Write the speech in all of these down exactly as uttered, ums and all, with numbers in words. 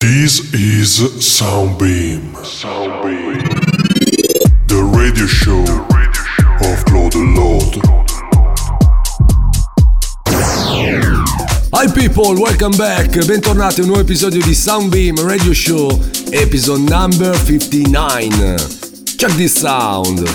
This is Soundbeam, Soundbeam. The radio show of Claude Lord. Hi people, welcome back. Bentornati a un nuovo episodio di Soundbeam Radio Show, episode number fifty-nine. Check this sound.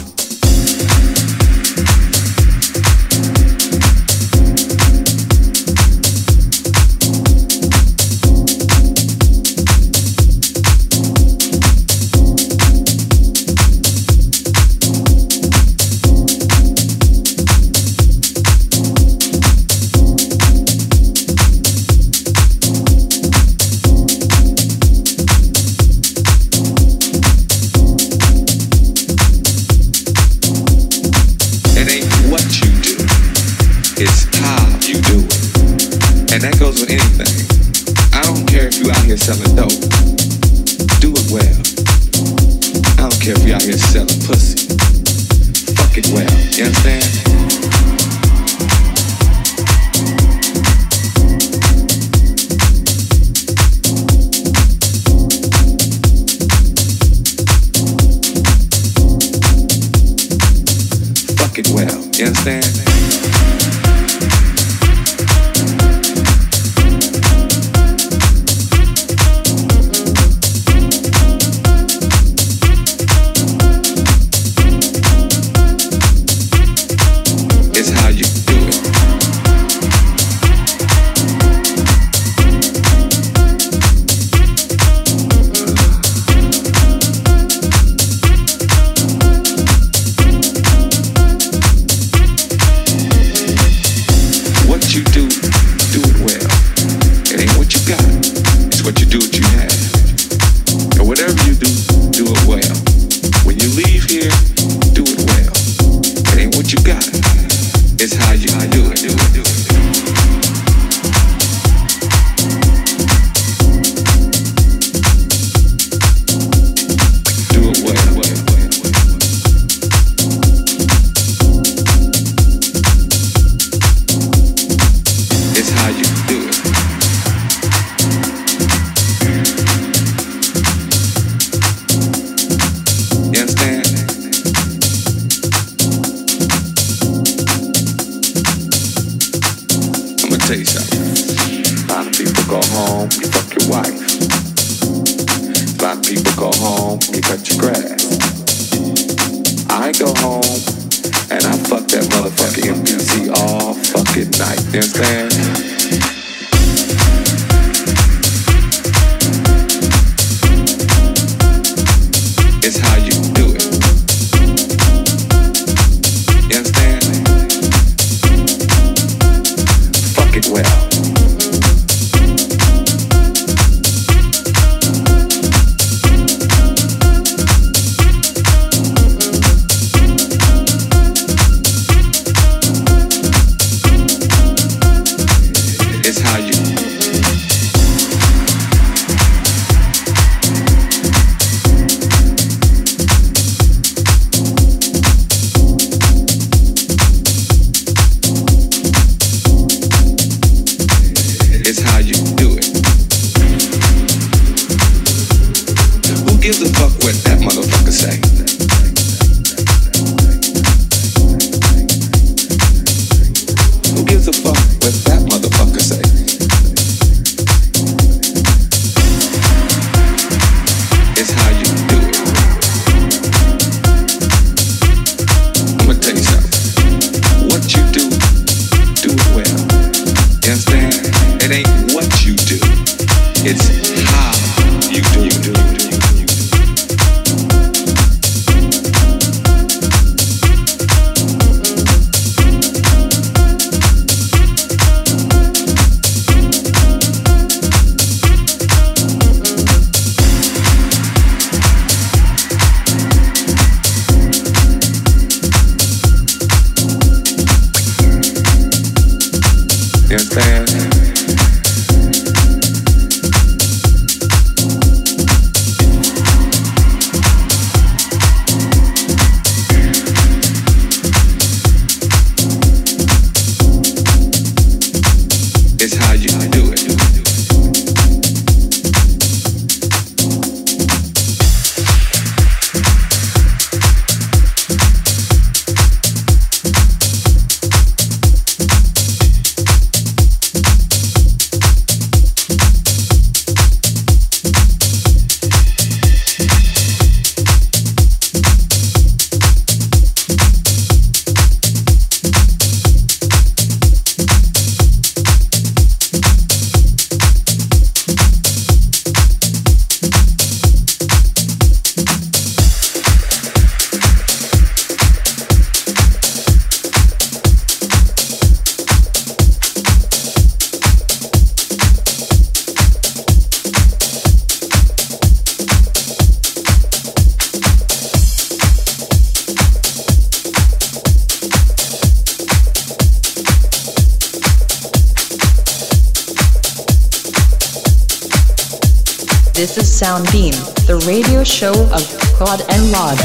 This is Soundbeam, the radio show of Prod and Log.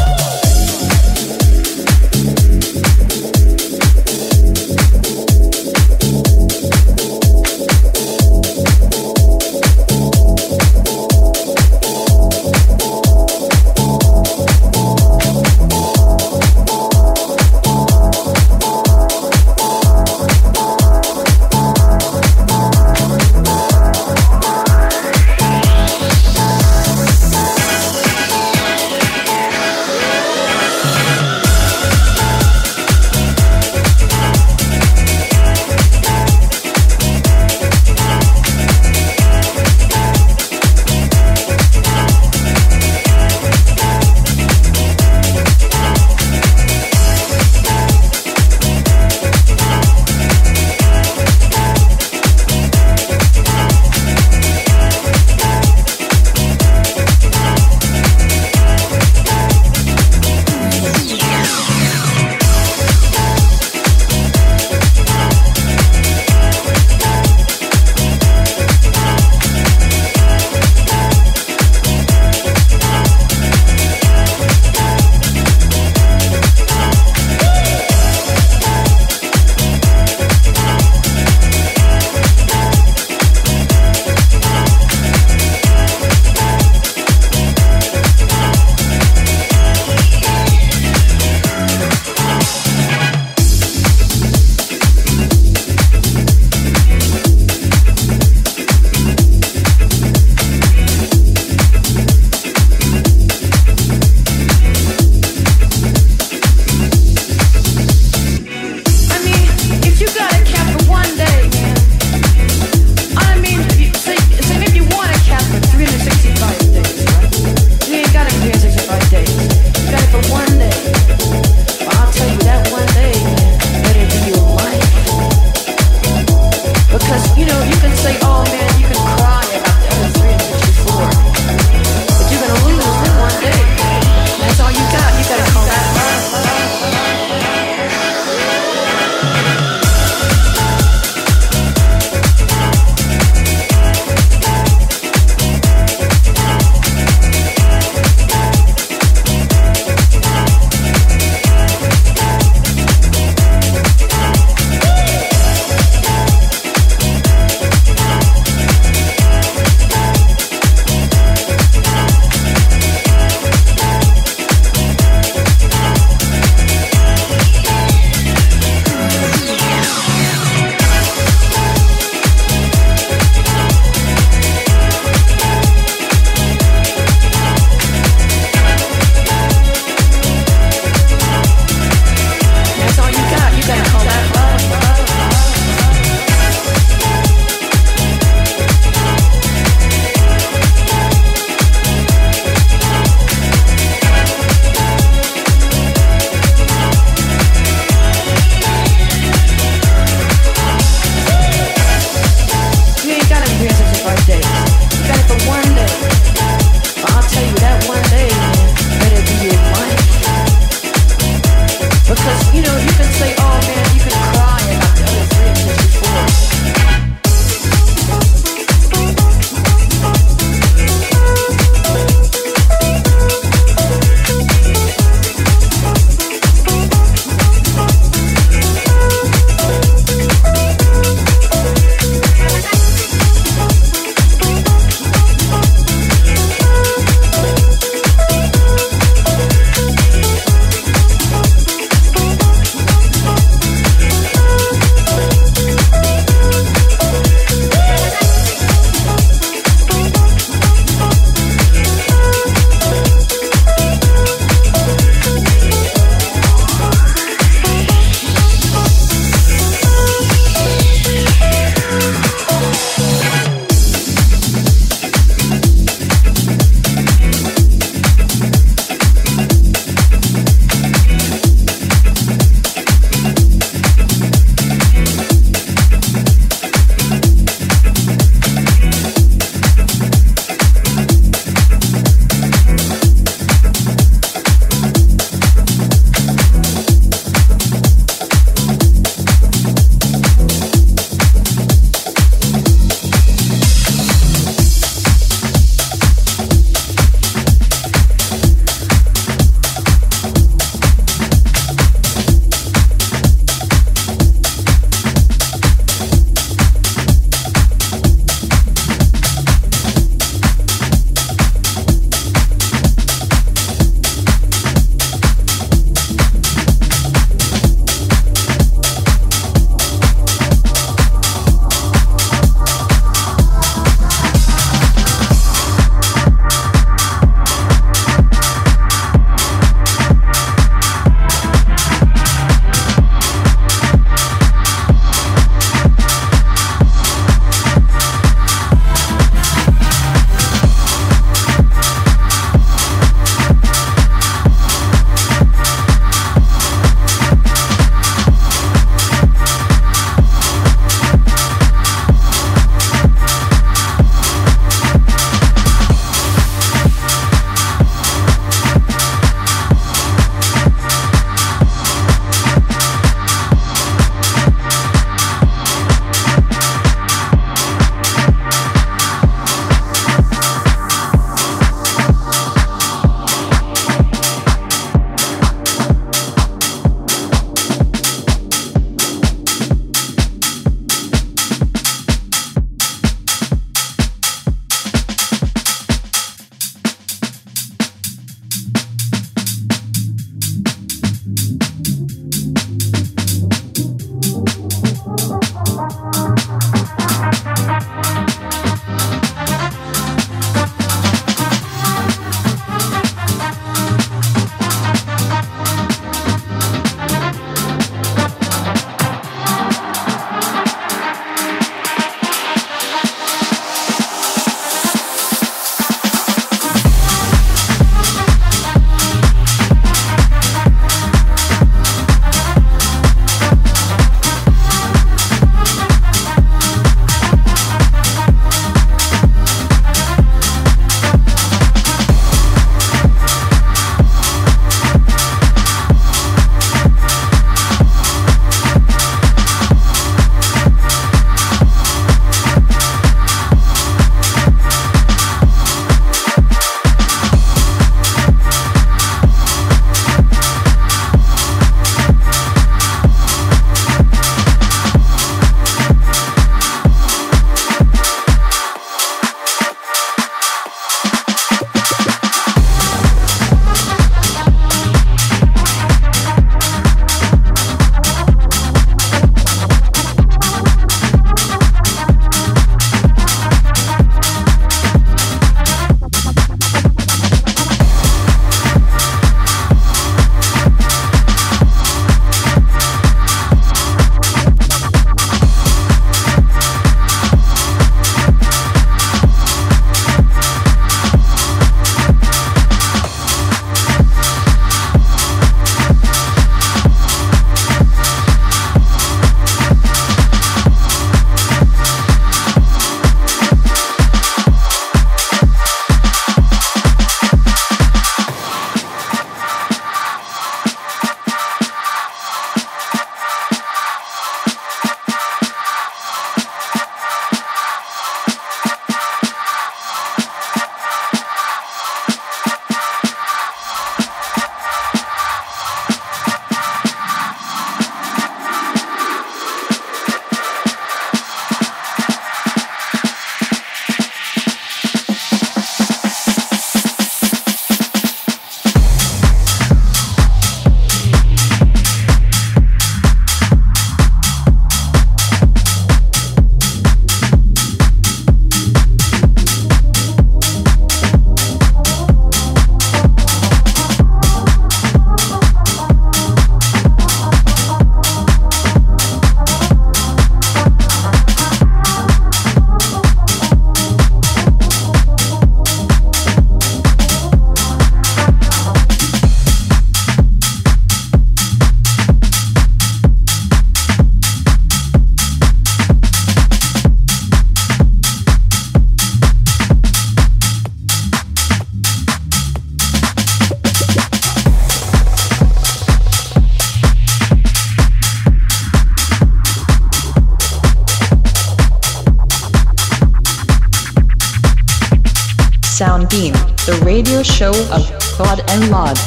Soundbeam, the radio show of Quad and Lod. Moment.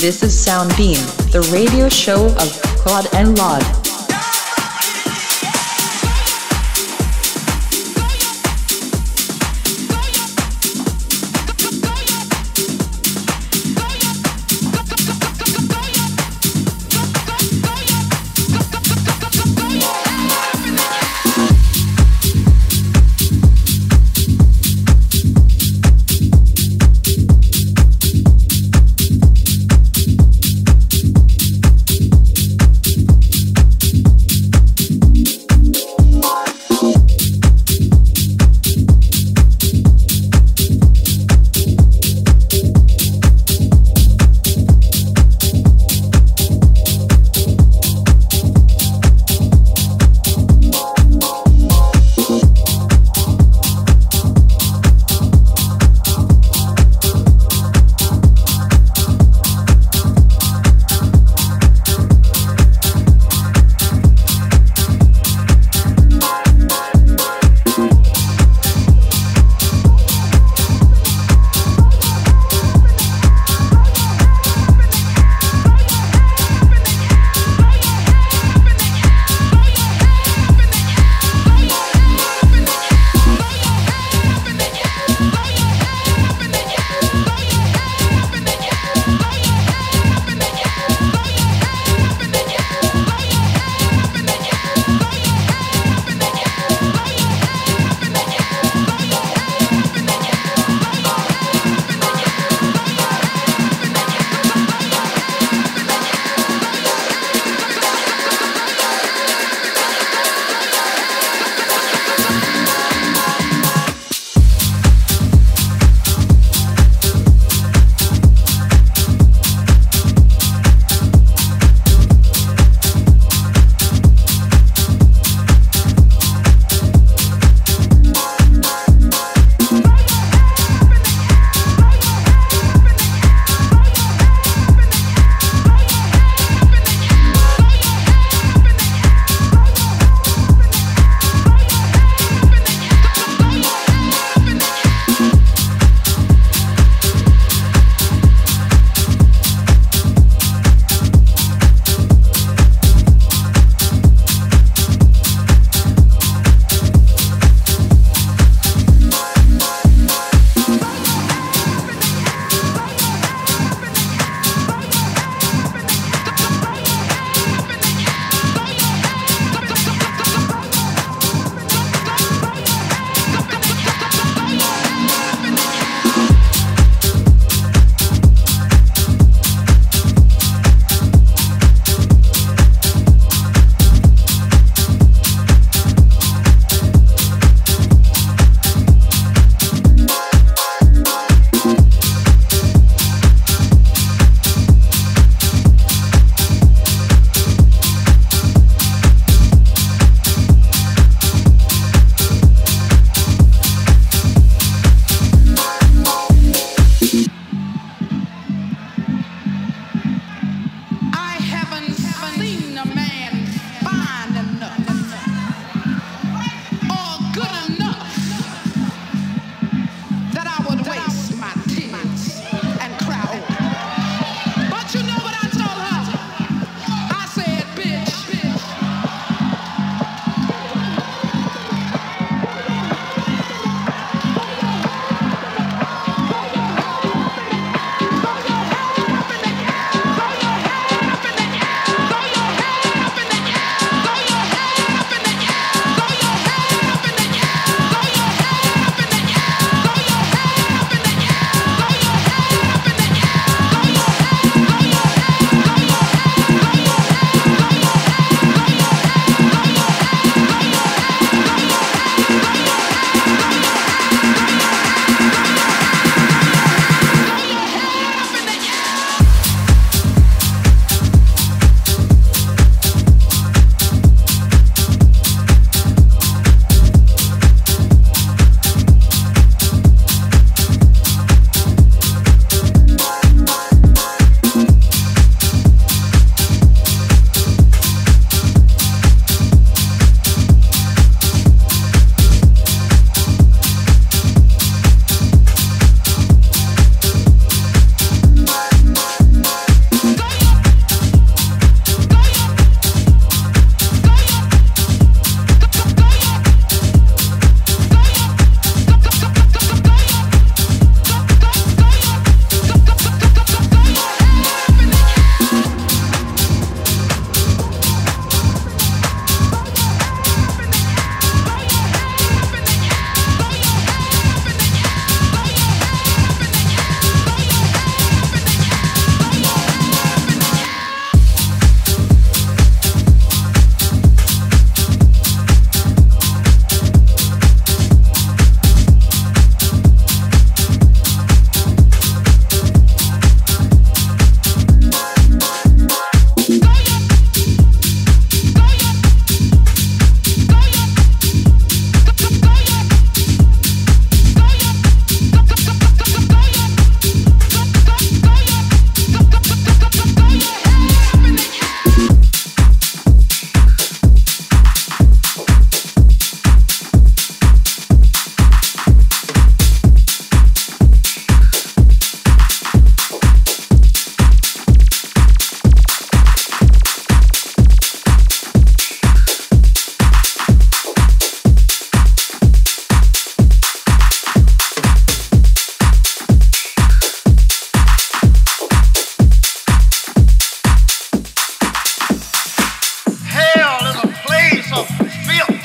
This is Soundbeam, the radio show of Claude and Lod.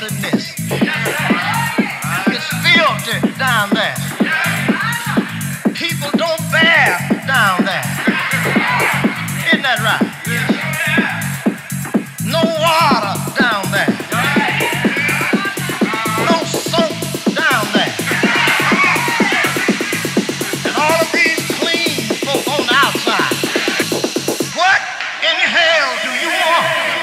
than this. It's filthy down there. People don't bear down there. Isn't that right? No water down there. No soap down there. And all of these clean folk on the outside. What in the hell do you want?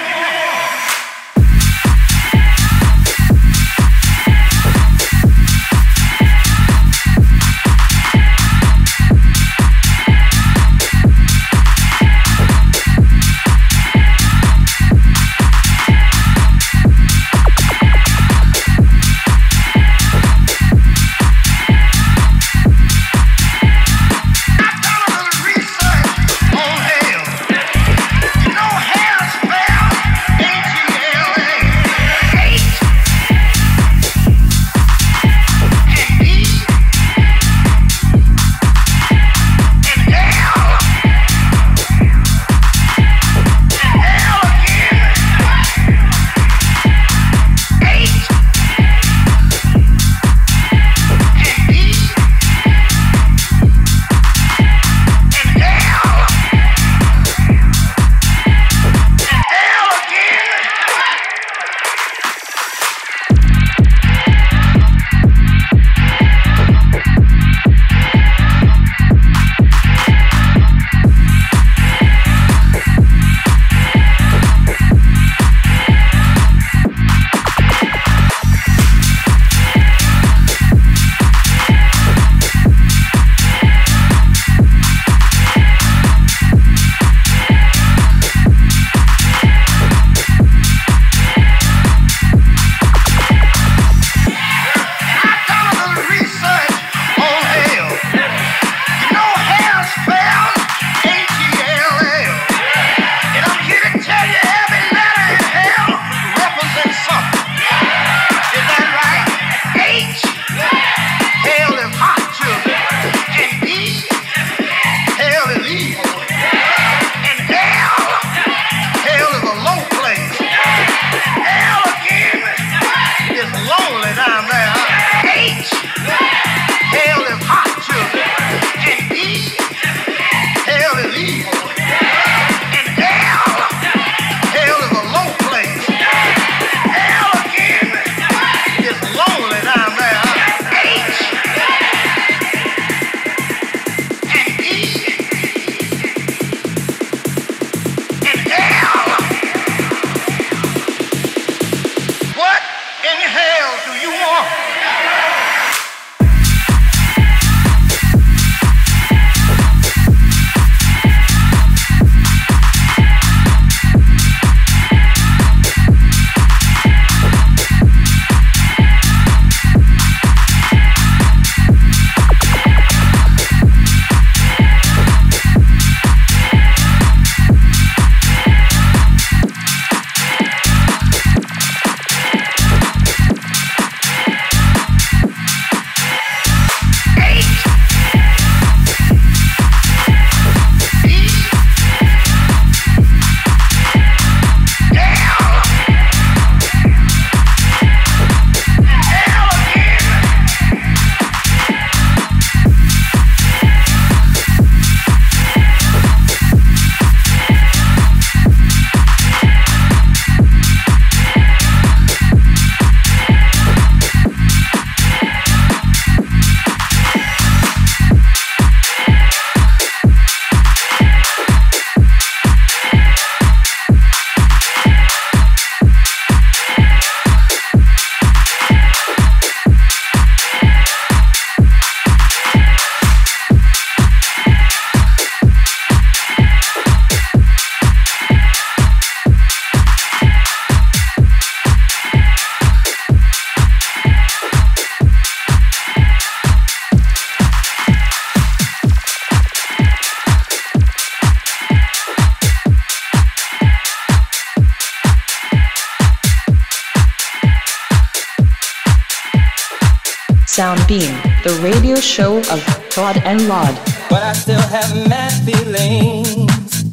Soundbeam, the radio show of Todd and Rod. But I still have mad feelings.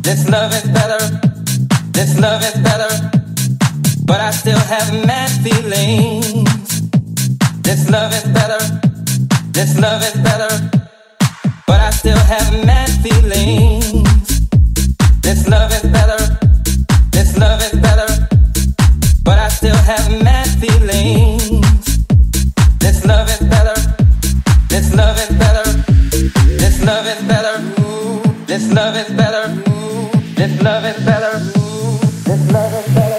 This love is better. This love is better. But I still have mad feelings. This love is better, this love is better, but I still have mad feelings. This love is better, this love is better, but I still have mad feelings. This love is better, this love is better, this love is better, ooh, this love is better, ooh, this love is better, ooh, this love is better.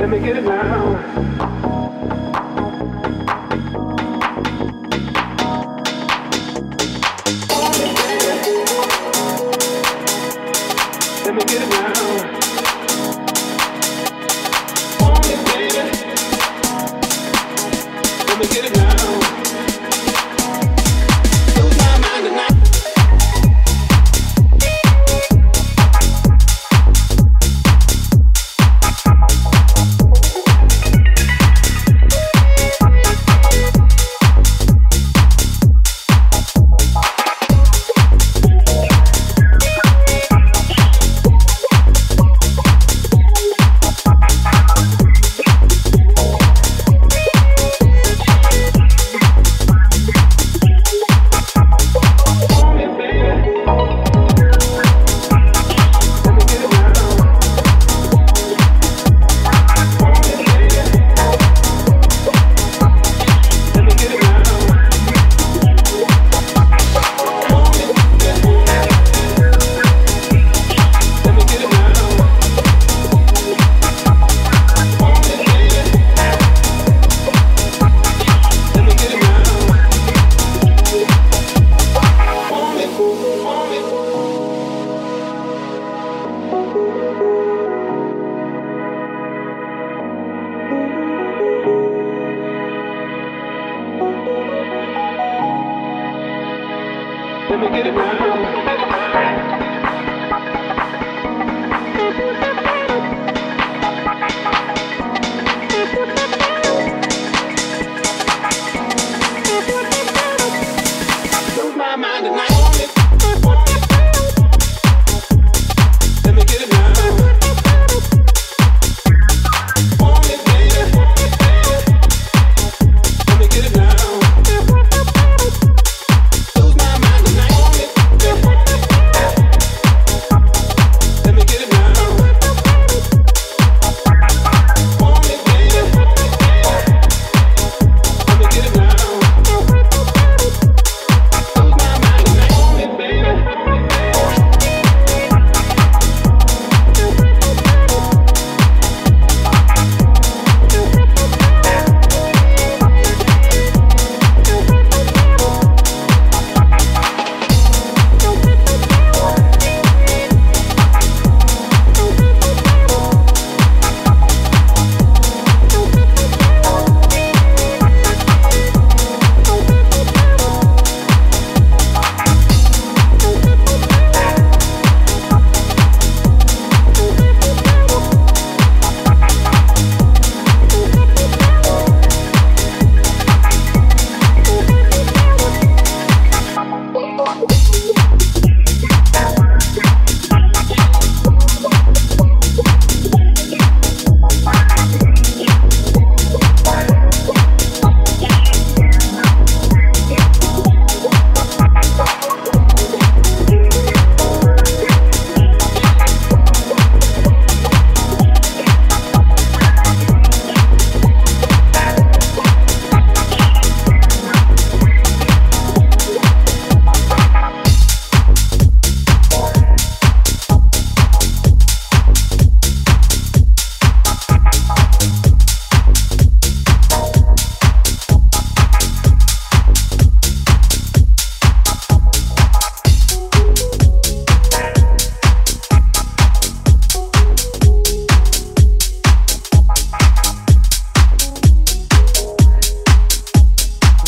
Let me get it now. Let me get it now.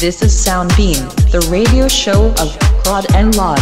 This is Soundbeam, the radio show of Claude and Laud.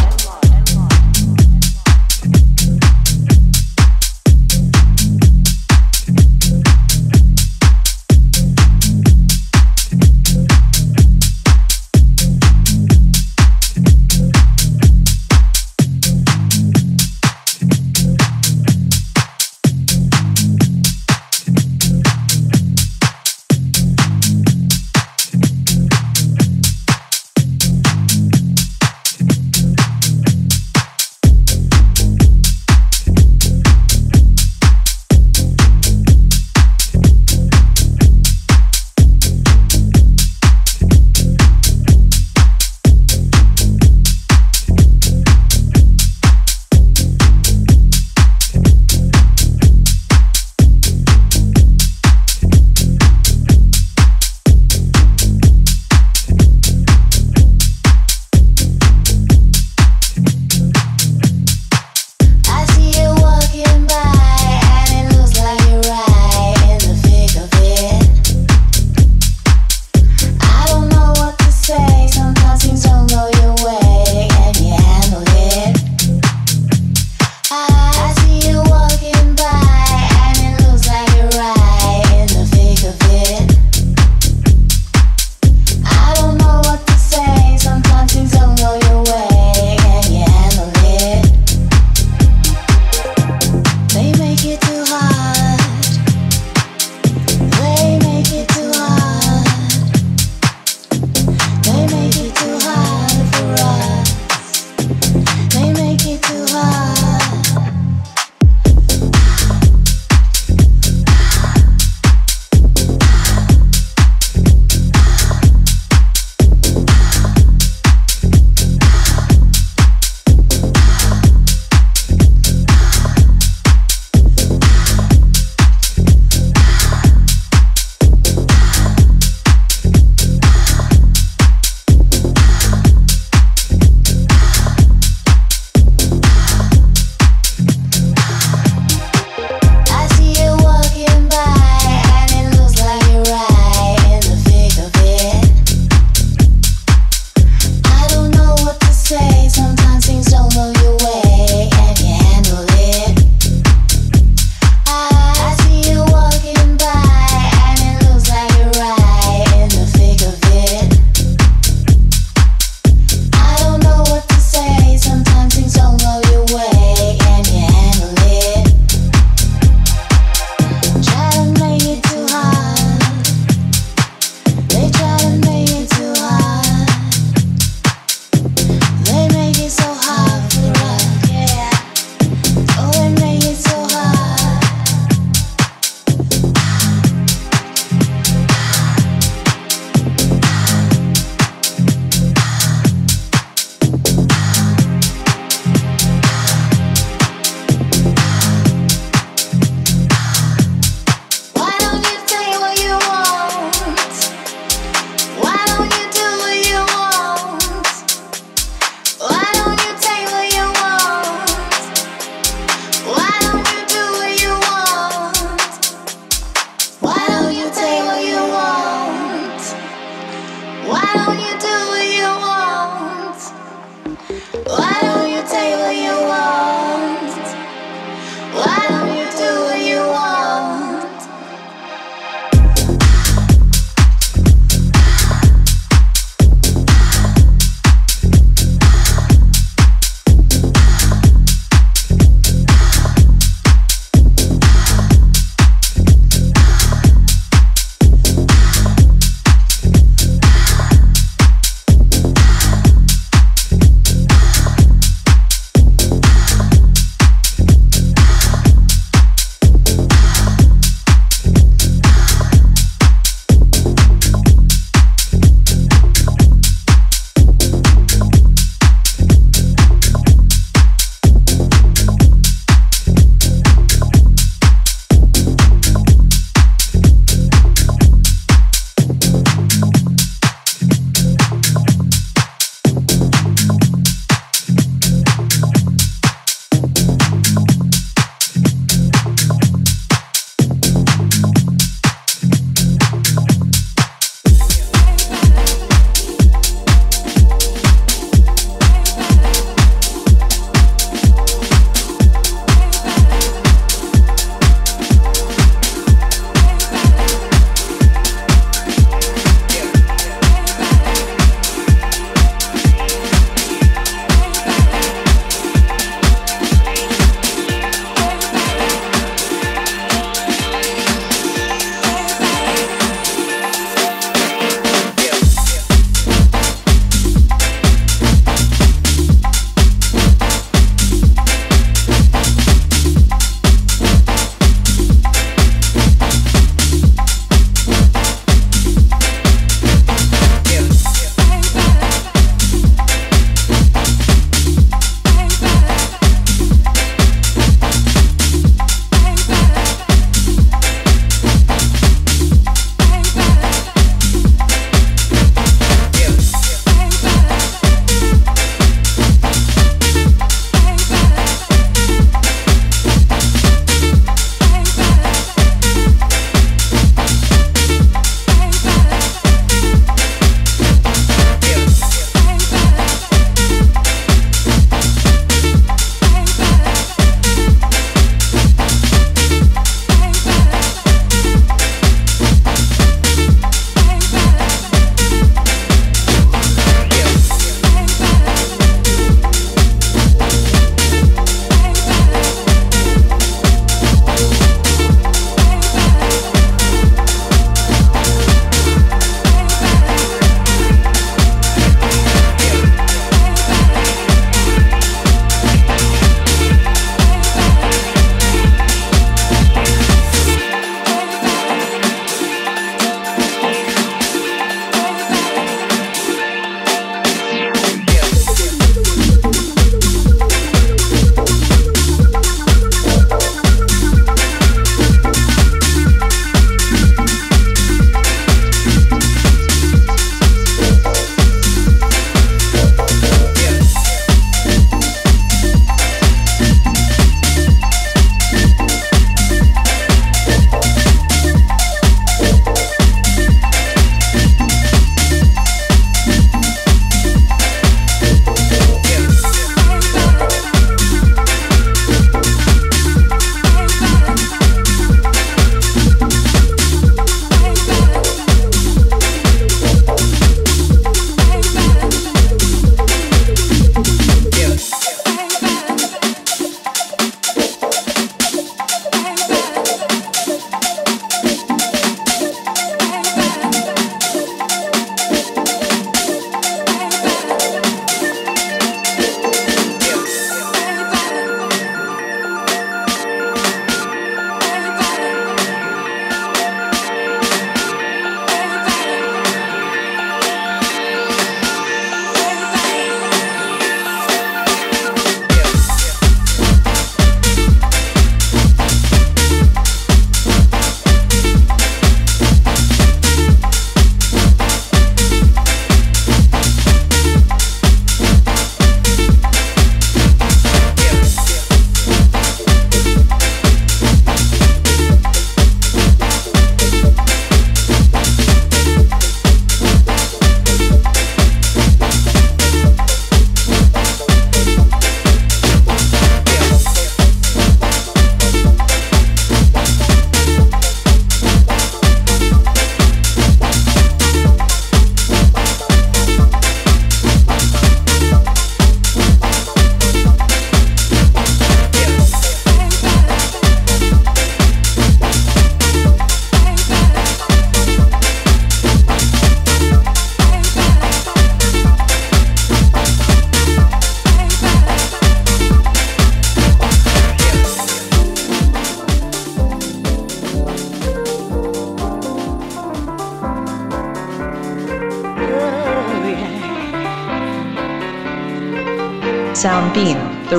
Soundbeam, the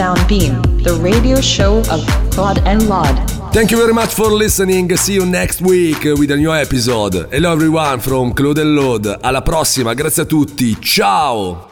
Soundbeam, the radio show of Prod and Lod. Thank you very much for listening. See you next week with a new episode. Hello everyone from Claude and Lod. Alla prossima, grazie a tutti. Ciao!